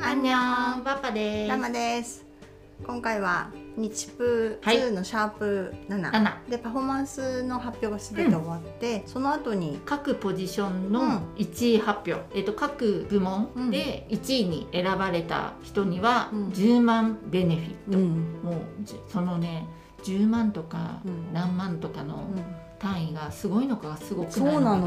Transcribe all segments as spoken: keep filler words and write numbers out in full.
アンニョン、パパです。ラマです。今回は日プにのシャープなな、はい、でパフォーマンスの発表がすべて終わって、うん、その後に各ポジションのいちい発表、うん、えっと各部門でいちいに選ばれた人にはじゅうまんベネフィット、うん、もうそのねじゅうまんとか何万とかの単位がすごいのかすごくないの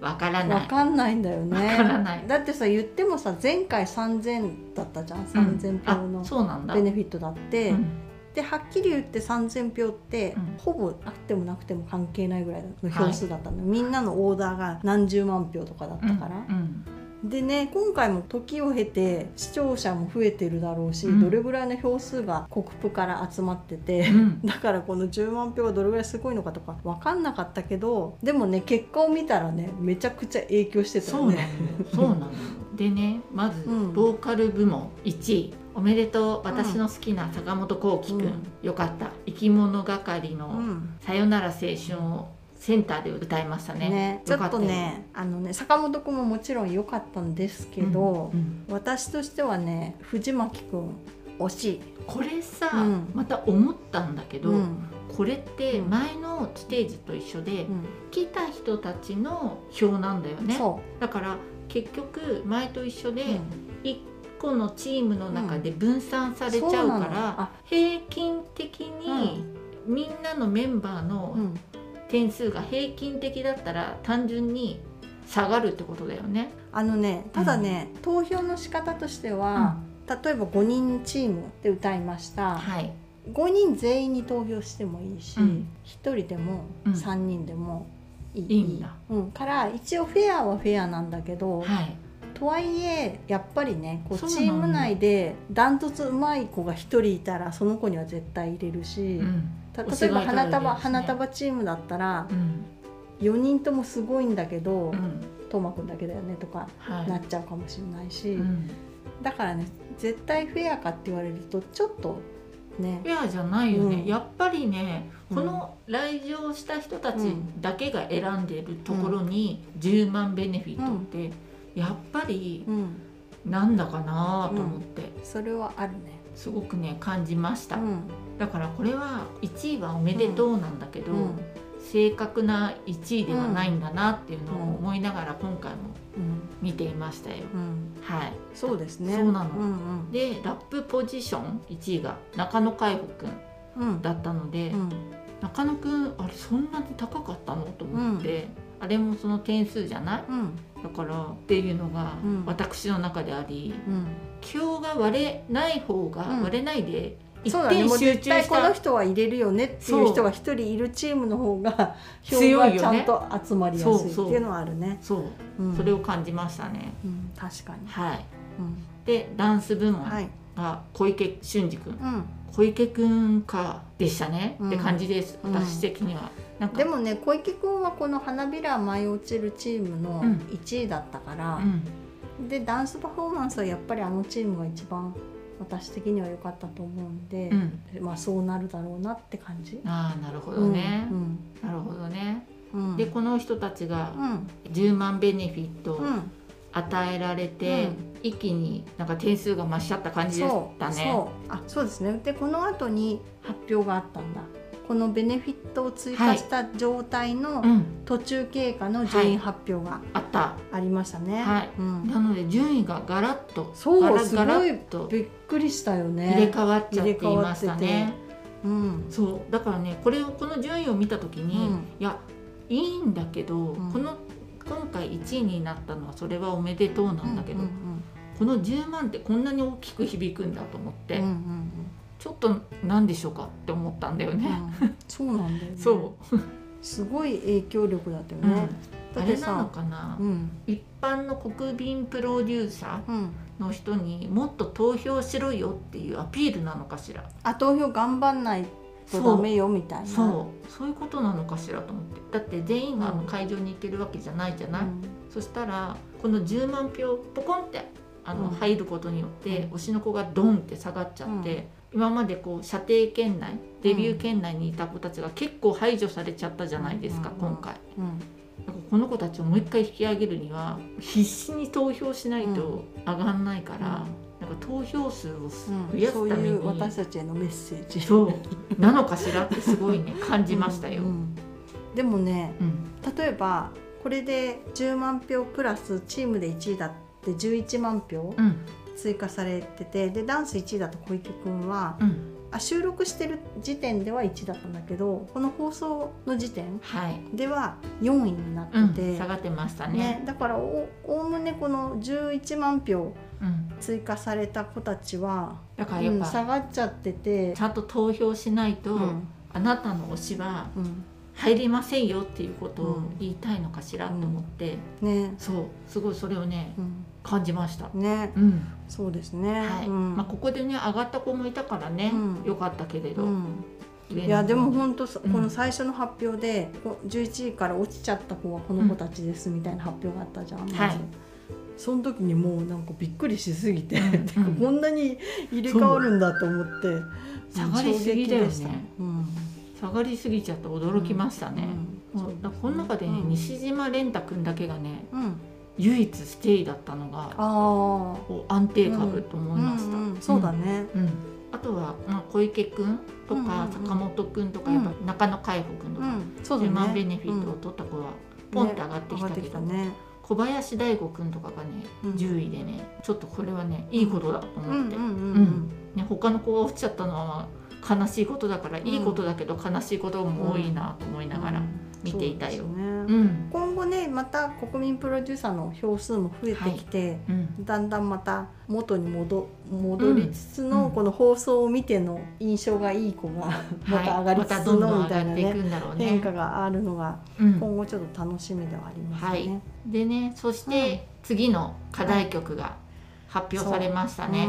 かわからない。わかんないんだよね。わからない。だってさ言ってもさ前回さんぜんだったじゃん、うん、さんぜんひょうのベネフィットだって、うん、ではっきり言ってさんぜんひょうって、うん、ほぼあってもなくても関係ないぐらいの票数だったの、はい、みんなのオーダーが何十万票とかだったから、うんうんでね、今回も時を経て視聴者も増えてるだろうし、うん、どれぐらいの票数が国府から集まってて、うん、だからこのじゅうまん票はどれぐらいすごいのかとか分かんなかったけど、でもね結果を見たらねめちゃくちゃ影響してたよね。そうなの。でね、まずボーカル部門いちい、おめでとう、私の好きな坂本幸輝くん、うん、よかった。生き物係のさよなら青春をセンターで歌いました ね, ねちょっと ね, あのね坂本くんももちろん良かったんですけど、うんうん、私としてはね藤巻くん惜しい。これさ、うん、また思ったんだけど、うん、これって前のステージと一緒で、うん、来た人たちの票なんだよね、うん、だから結局前と一緒で、うん、いっこのチームの中で分散されちゃうから、うん、平均的にみんなのメンバーの、うんうん点数が平均的だったら単純に下がるってことだよね。あのね、ただね、うん、投票の仕方としては、うん、例えばごにんチームで歌いました、はい、ごにん全員に投票してもいいし、うん、ひとりでもさんにんでもいい、うん、いいんだ、うん、から一応フェアはフェアなんだけど、はい、とはいえやっぱりねこうチーム内でダントツうまい子がひとりいたらその子には絶対入れるし、うん例えば花束、ね、花束チームだったらよにんともすごいんだけど、うん、トーマくんだけだよねとかなっちゃうかもしれないし、はいうん、だからね絶対フェアかって言われるとちょっとねフェアじゃないよね、うん、やっぱりねこの来場した人たちだけが選んでるところにじゅうまんベネフィットってやっぱりなんだかなと思って、うんうん、それはあるねすごくね感じました、うん、だからこれはいちいはおめでとうなんだけど、うん、正確ないちいではないんだなっていうのを思いながら今回も見ていましたよ、うん、はいそうですねそうなの、うんうん、でラップポジションいちいが中野海保くんだったので、うんうん、中野くんあれそんなに高かったのと思って、うん、あれもその点数じゃない、うんだからっていうのが私の中であり、うん、票が割れない方が割れないで一点集中した、うん、そうだね、もう絶対この人は入れるよねっていう人が一人いるチームの方が票がちゃんと集まりやすいっていうのはあるね。そうそう、そう、うん、それを感じましたね、うん、確かに、はいうん、でダンス部門が小池俊二くん、うん、小池くんかでしたね、うん、って感じです私的には、うんなんかでもね小池君はこの花びら舞い落ちるチームのいちいだったから、うん、でダンスパフォーマンスはやっぱりあのチームが一番私的には良かったと思うんで、うん、まあそうなるだろうなって感じ。ああなるほどね、うんうん、なるほどね、うん、でこの人たちがじゅうまんベネフィット与えられて、うんうん一気になんか点数が増しちゃった感じでしたね。そう、そう、あ、そうですね。でこの後に発表があったんだ。このベネフィットを追加した状態の途中経過の順位発表がありましたね、はいうん、なので順位がガラッとそうガラッガラッとびっくりしたよね。入れ替わっちゃっていましたね、うん、そうだからねこれをこの順位を見た時に、うん、いやいいんだけど、うん、この今回いちいになったのはそれはおめでとうなんだけど、うんうんうん、このじゅうまんってこんなに大きく響くんだと思って、うんうんうんちょっと何でしょうかって思ったんだよね、うん、そうなんだよねそうすごい影響力だったよね、うん、だってさあれなのかな、うん、一般の国民プロデューサーの人にもっと投票しろよっていうアピールなのかしら、あ投票頑張んないとダメよみたいなそう、そういうことなのかしらと思ってだって全員があの会場に行けるわけじゃないじゃない、うん、そしたらこのじゅうまん票ポコンってあの入ることによって、うん、推しの子がドンって下がっちゃって、うん今までこう射程圏内デビュー圏内にいた子たちが結構排除されちゃったじゃないですか、うん、今回、うん、この子たちをもう一回引き上げるには必死に投票しないと上がんないから、うん、なんか投票数を増やすために、うん、そういう私たちへのメッセージそうなのかしらってすごいね感じましたよ、うんうん、でもね、うん、例えばこれでじゅうまんひょうプラスチームでいちいだってじゅういちまんひょう追加されてて、うん、でダンスいちいだと小池くんは、うんあ収録してる時点ではいちだったんだけどこの放送の時点ではよんいになってて、はいうん、下がってましたね、ねだからおおむねこのじゅういちまんひょう追加された子たちは、うんだからやっぱうん、下がっちゃっててちゃんと投票しないと、うん、あなたの推しは入りませんよっていうことを言いたいのかしらと思って、うんうんね、そうすごいそれをね、うん感じましたね、うん、そうですね、はいうんまあ、ここでね上がった子もいたからね、うん、よかったけれど、うん、いやでも本当、うん、この最初の発表でじゅういちいから落ちちゃった子はこの子たちですみたいな発表があったじゃん、うんはい、その時にもうなんかびっくりしすぎて、うん、こんなに入れ替わるんだと思って、うん、下がりすぎだよね、うん、下がりすぎちゃって驚きましたね、うんうん、だこの中でね、うん、西島蓮太くんだけがね、うん唯一ステイだったのがあ安定株と思いました、うんうんうん、そうだね、うん、あとは、まあ、小池くんとか坂本くんとか、うんうん、やっぱ中野海保くんとか、うん、そうだね、ヒューマンベネフィットを取った子はポンって上がってきたけど、ねね、小林大吾くんとかがね、うん、じゅういでねちょっとこれはねいいことだと思って他の子が落ちちゃったのは悲しいことだから、うん、いいことだけど悲しいことも多いなと思いながら、うんうん見ていたよ、ねうん、今後ねまた国民プロデューサーの票数も増えてきて、はいうん、だんだんまた元に 戻, 戻りつつの、うん、この放送を見ての印象がいい子が、うん、また上がりつつの、はい、みたいな、ねま、どんどん上がっていくんだろうね、変化があるのが、うん、今後ちょっと楽しみではありますね、はい、でねそして、うん、次の課題曲が発表されましたね、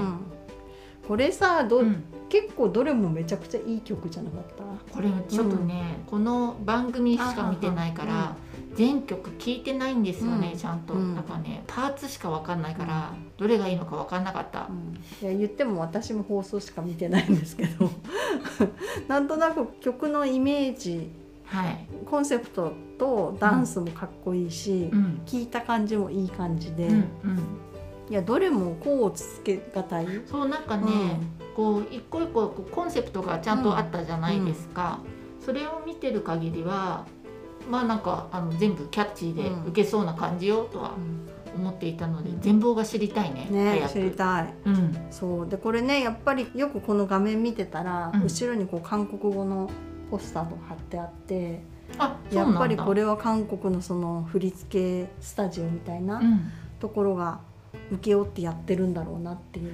うん、これさど、うん結構どれもめちゃくちゃいい曲じゃなかったこれちょっとね、うん、この番組しか見てないから全曲聴いてないんですよね、うん、ちゃんと、うん、なんかねパーツしか分かんないから、うん、どれがいいのか分かんなかった、うん、いや言っても私も放送しか見てないんですけどなんとなく曲のイメージ、はい、コンセプトとダンスもかっこいいし、うん、聴いた感じもいい感じで、うんうん、いやどれもこうつけがたいそうなんかね、うんこう一個一個コンセプトがちゃんとあったじゃないですか、うんうん、それを見てる限りはまあなんかあの全部キャッチーで受けそうな感じよとは思っていたので、うん、全貌が知りたい ね, ね早く知りたい、うん、そうでこれねやっぱりよくこの画面見てたら、うん、後ろにこう韓国語のポスターと貼ってあって、うん、やっぱりこれは韓国のその振り付けスタジオみたいなところが受け負ってやってるんだろうなっていう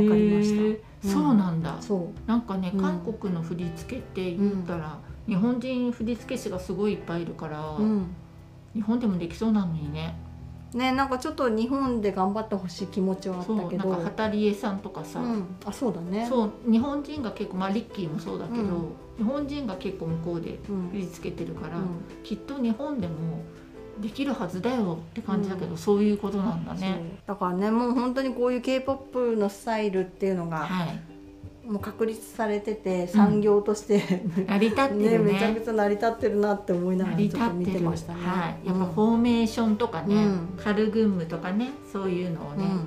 のが分かりました、えーうん、そうなんだそうなんかね、うん、韓国の振り付けって言ったら、うん、日本人振り付け師がすごいいっぱいいるから、うん、日本でもできそうなのにねねなんかちょっと日本で頑張ってほしい気持ちはあったけどそうなんか畑理恵さんとかさ、うん、あそうだねそう日本人が結構、まあ、リッキーもそうだけど、うん、日本人が結構向こうで振り付けてるから、うん、きっと日本でもできるはずだよって感じだけど、うん、そういうことなんだねだからねもう本当にこういう K-ポップ のスタイルっていうのが、はい、もう確立されてて産業として、うん、成り立ってる ね, ねめちゃくちゃ成り立ってるなって思いながらちょっと見てましたね、はい、やっぱフォーメーションとかね、うん、カルグンムとかねそういうのをね、うん、こ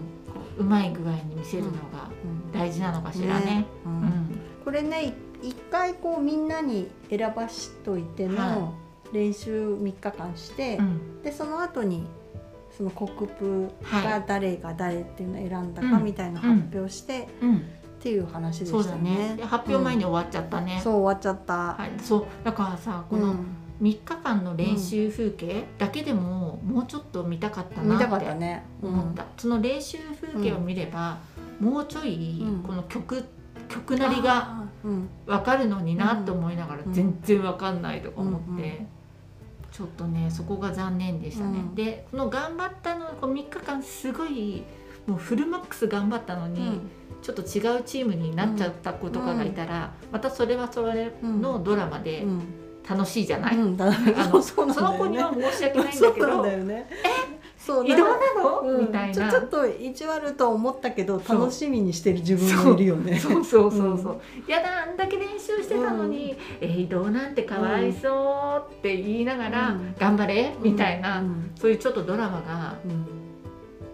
う、 うまい具合に見せるのが大事なのかしらね、ねうんうん、これね一回こうみんなに選ばしといての、はい練習みっかかんして、うん、でその後にその国府が誰が誰っていうのを選んだかみたいな発表して、うんうん、っていう話でしたね。そうだね。で発表前に終わっちゃったね、うん、そう終わっちゃった、はい、そうだからさこのみっかかんの練習風景だけでももうちょっと見たかったなって思った、ねうん、その練習風景を見れば、うん、もうちょいこの曲って曲なりが分かるのになと思いながら全然分かんないとか思ってちょっとねそこが残念でしたね、うん、でこの頑張ったのこのみっかかんすごいもうフルマックス頑張ったのに、うん、ちょっと違うチームになっちゃった子とかがいたら、うん、またそれはそれのドラマで楽しいじゃない、うんうんうん、あの そ, うなんだよね、その子には申し訳ないんだけどそうなんだよねえそう移動なの、うん、みたいなち ょ, ちょっと意地悪と思ったけど楽しみにしてる自分もいるよね。そうそうそうそう、うん、いやだあんだけ練習してたのに、うん、えー、移動なんてかわいそうって言いながら、うん、頑張れみたいな、うん、そういうちょっとドラマが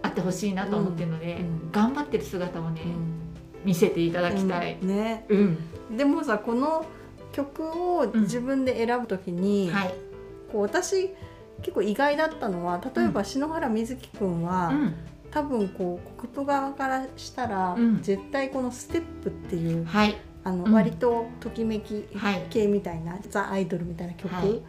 あってほしいなと思ってるので、うん、頑張ってる姿をね、うん、見せていただきたい、うんねうん、でもさこの曲を自分で選ぶときに、うんはい、こう私結構意外だったのは例えば篠原瑞生くんは、うん、多分こう国府側からしたら、うん、絶対このステップっていう、はい、あの、うん、割とときめき系みたいな、はい、ザ・アイドルみたいな曲、はい、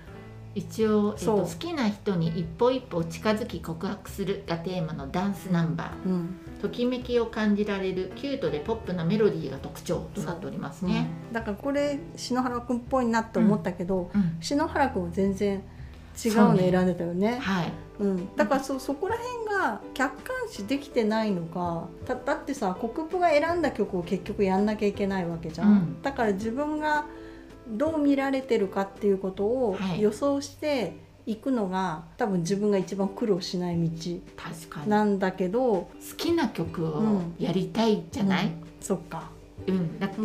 一応、えっと、好きな人に一歩一歩近づき告白するがテーマのダンスナンバー、うん、ときめきを感じられるキュートでポップなメロディーが特徴となっておりますね、うん、だからこれ篠原くんっぽいなと思ったけど、うんうん、篠原くんは全然違うの選んでたよね。はいうん、だから そ, そこら辺が客観視できてないのか だ, だってさ国府が選んだ曲を結局やんなきゃいけないわけじゃん、うん、だから自分がどう見られてるかっていうことを予想していくのが、はい、多分自分が一番苦労しない道なんだけど好きな曲をやりたいじゃない、うんうん、そっか、うん、だって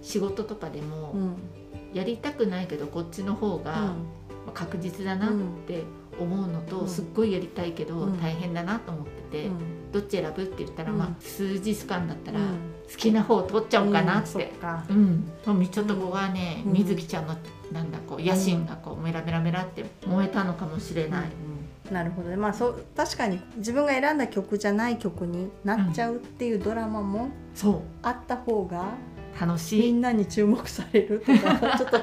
仕事とかでも、うん、やりたくないけどこっちの方が、うん確実だなって思うのと、うん、すっごいやりたいけど大変だなと思ってて、うん、どっち選ぶって言ったら、うん、まあ数日間だったら好きな方を取っちゃおうかなって、うんうんうん、ちょっとここはね、うん、水木ちゃんのなんだこう野心がこうメラメラメラって燃えたのかもしれない、うんうん、なるほどね、まあ、そう確かに自分が選んだ曲じゃない曲になっちゃうっていうドラマもあった方が、うん楽しいみんなに注目されるとかちょっと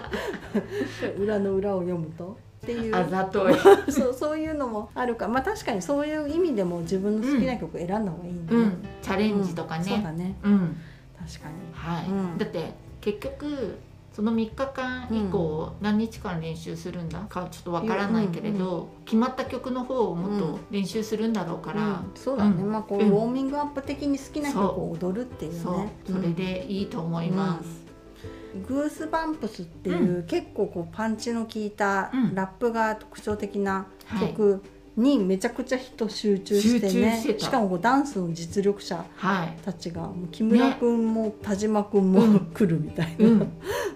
裏の裏を読むとっていうあざといそう、そういうのもあるか、まあ、確かにそういう意味でも自分の好きな曲選んだ方がいいんだ、ねうん、チャレンジとかね、うん、そうだね、うん、確かに、はいうん、だって結局そのみっかかん以降、うん、何日間練習するんだかちょっとわからないけれど、うんうん、決まった曲の方をもっと練習するんだろうから、うんうん、そうだね、うんまあ、こうウォーミングアップ的に好きな曲を踊るっていうね そう、そう、それでいいと思います、うん、グースバンプスっていう、うん、結構こうパンチの効いたラップが特徴的な曲、うんはいにめちゃくちゃ人集中してねしてしかもこうダンスの実力者たちが、はい、木村くんも田島くんも、ね、来るみたいな、うん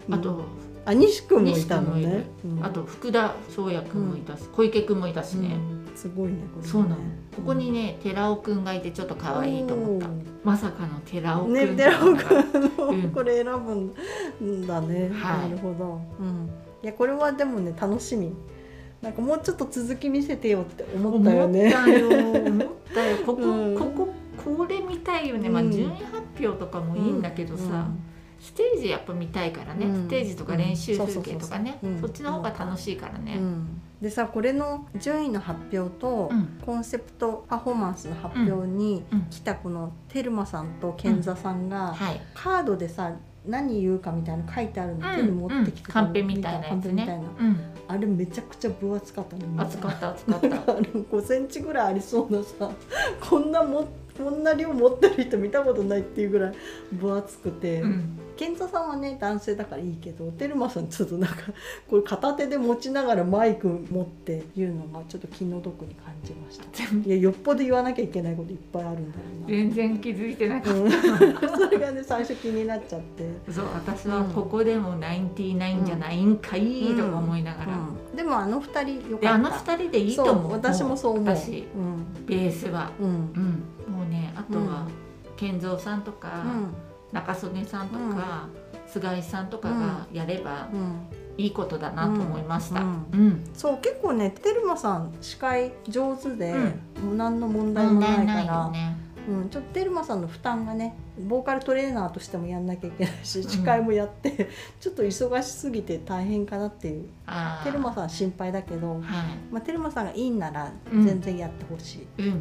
うん、あとあ西くんもいたのね、うん、あと福田翔也くんもいたし、うん、小池くんもいたしね、うん、すごいねこれねそうなのここにね、うん、寺尾くんがいてちょっと可愛いと思ったまさかの寺尾くん、ね、寺尾くんのこれ選ぶんだね、うんはい、なるほど、うん、いやこれはでもね楽しみなんかもうちょっと続き見せてよって思ったよね思ったよここ、うん、こここれ見たいよね、まあ、順位発表とかもいいんだけどさ、うんうん、ステージやっぱ見たいからね、うん、ステージとか練習風景とかねそっちの方が楽しいからね、うん、でさこれの順位の発表と、うん、コンセプトパフォーマンスの発表に来たこのテルマさんと健座さんが、うんはい、カードでさ何言うかみたいな書いてあるの手に持ってきてカンペみたいなやつねあれめちゃくちゃ分厚かったね厚かった厚かったごセンチぐらいありそうなさこんなもこんな量持ってる人見たことないっていうぐらい分厚くて、うん、健座さんはね男性だからいいけどテルマさんちょっとなんかこれ片手で持ちながらマイク持って言うのがちょっと気の毒に感じましたいやよっぽど言わなきゃいけないこといっぱいあるんだろうな全然気づいてなかった、うん、それがね最初気になっちゃってそう私はここでもきゅうじゅうきゅうじゃないんかい、うん、とか思いながら、うんうん、でもあのふたりよかったあのふたりでいいと思う私もそう思う私、うん、ベースは、うんうんあとは健三さんとか、うん、中曽根さんとか、うん、菅井さんとかがやればいいことだなと思いました、うんうんうん、そう結構ねテルマさん司会上手で、うん、何の問題もないから、ねうん、ちょっとテルマさんの負担がねボーカルトレーナーとしてもやんなきゃいけないし司会もやって、うん、ちょっと忙しすぎて大変かなっていうテルマさん心配だけど、はいまあ、テルマさんがいいんなら全然やってほしい、うんう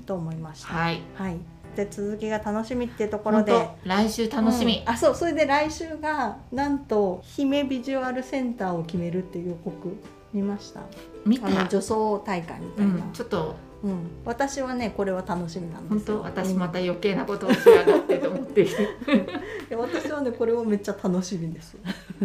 ん、と思いました、はいはい、で続きが楽しみっていうところで来週楽しみ、うん、あそうそれで来週がなんと姫ビジュアルセンターを決めるっていう予告見ました見たあの女装大会みたいな、うん、ちょっとうん、私はねこれは楽しみなんですよ本当私また余計なことをしやがってと思っている私はねこれはめっちゃ楽しみです、う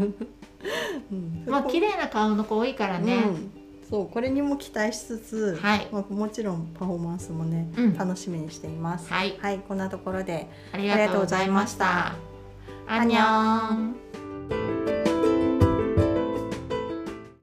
ん、まあ綺麗な顔の子多いからね、うんそうこれにも期待しつつ、はい、もちろんパフォーマンスもね、うん、楽しみにしています。はい、はい、こんなところでありがとうございました。ありがとうございました。アンニョン。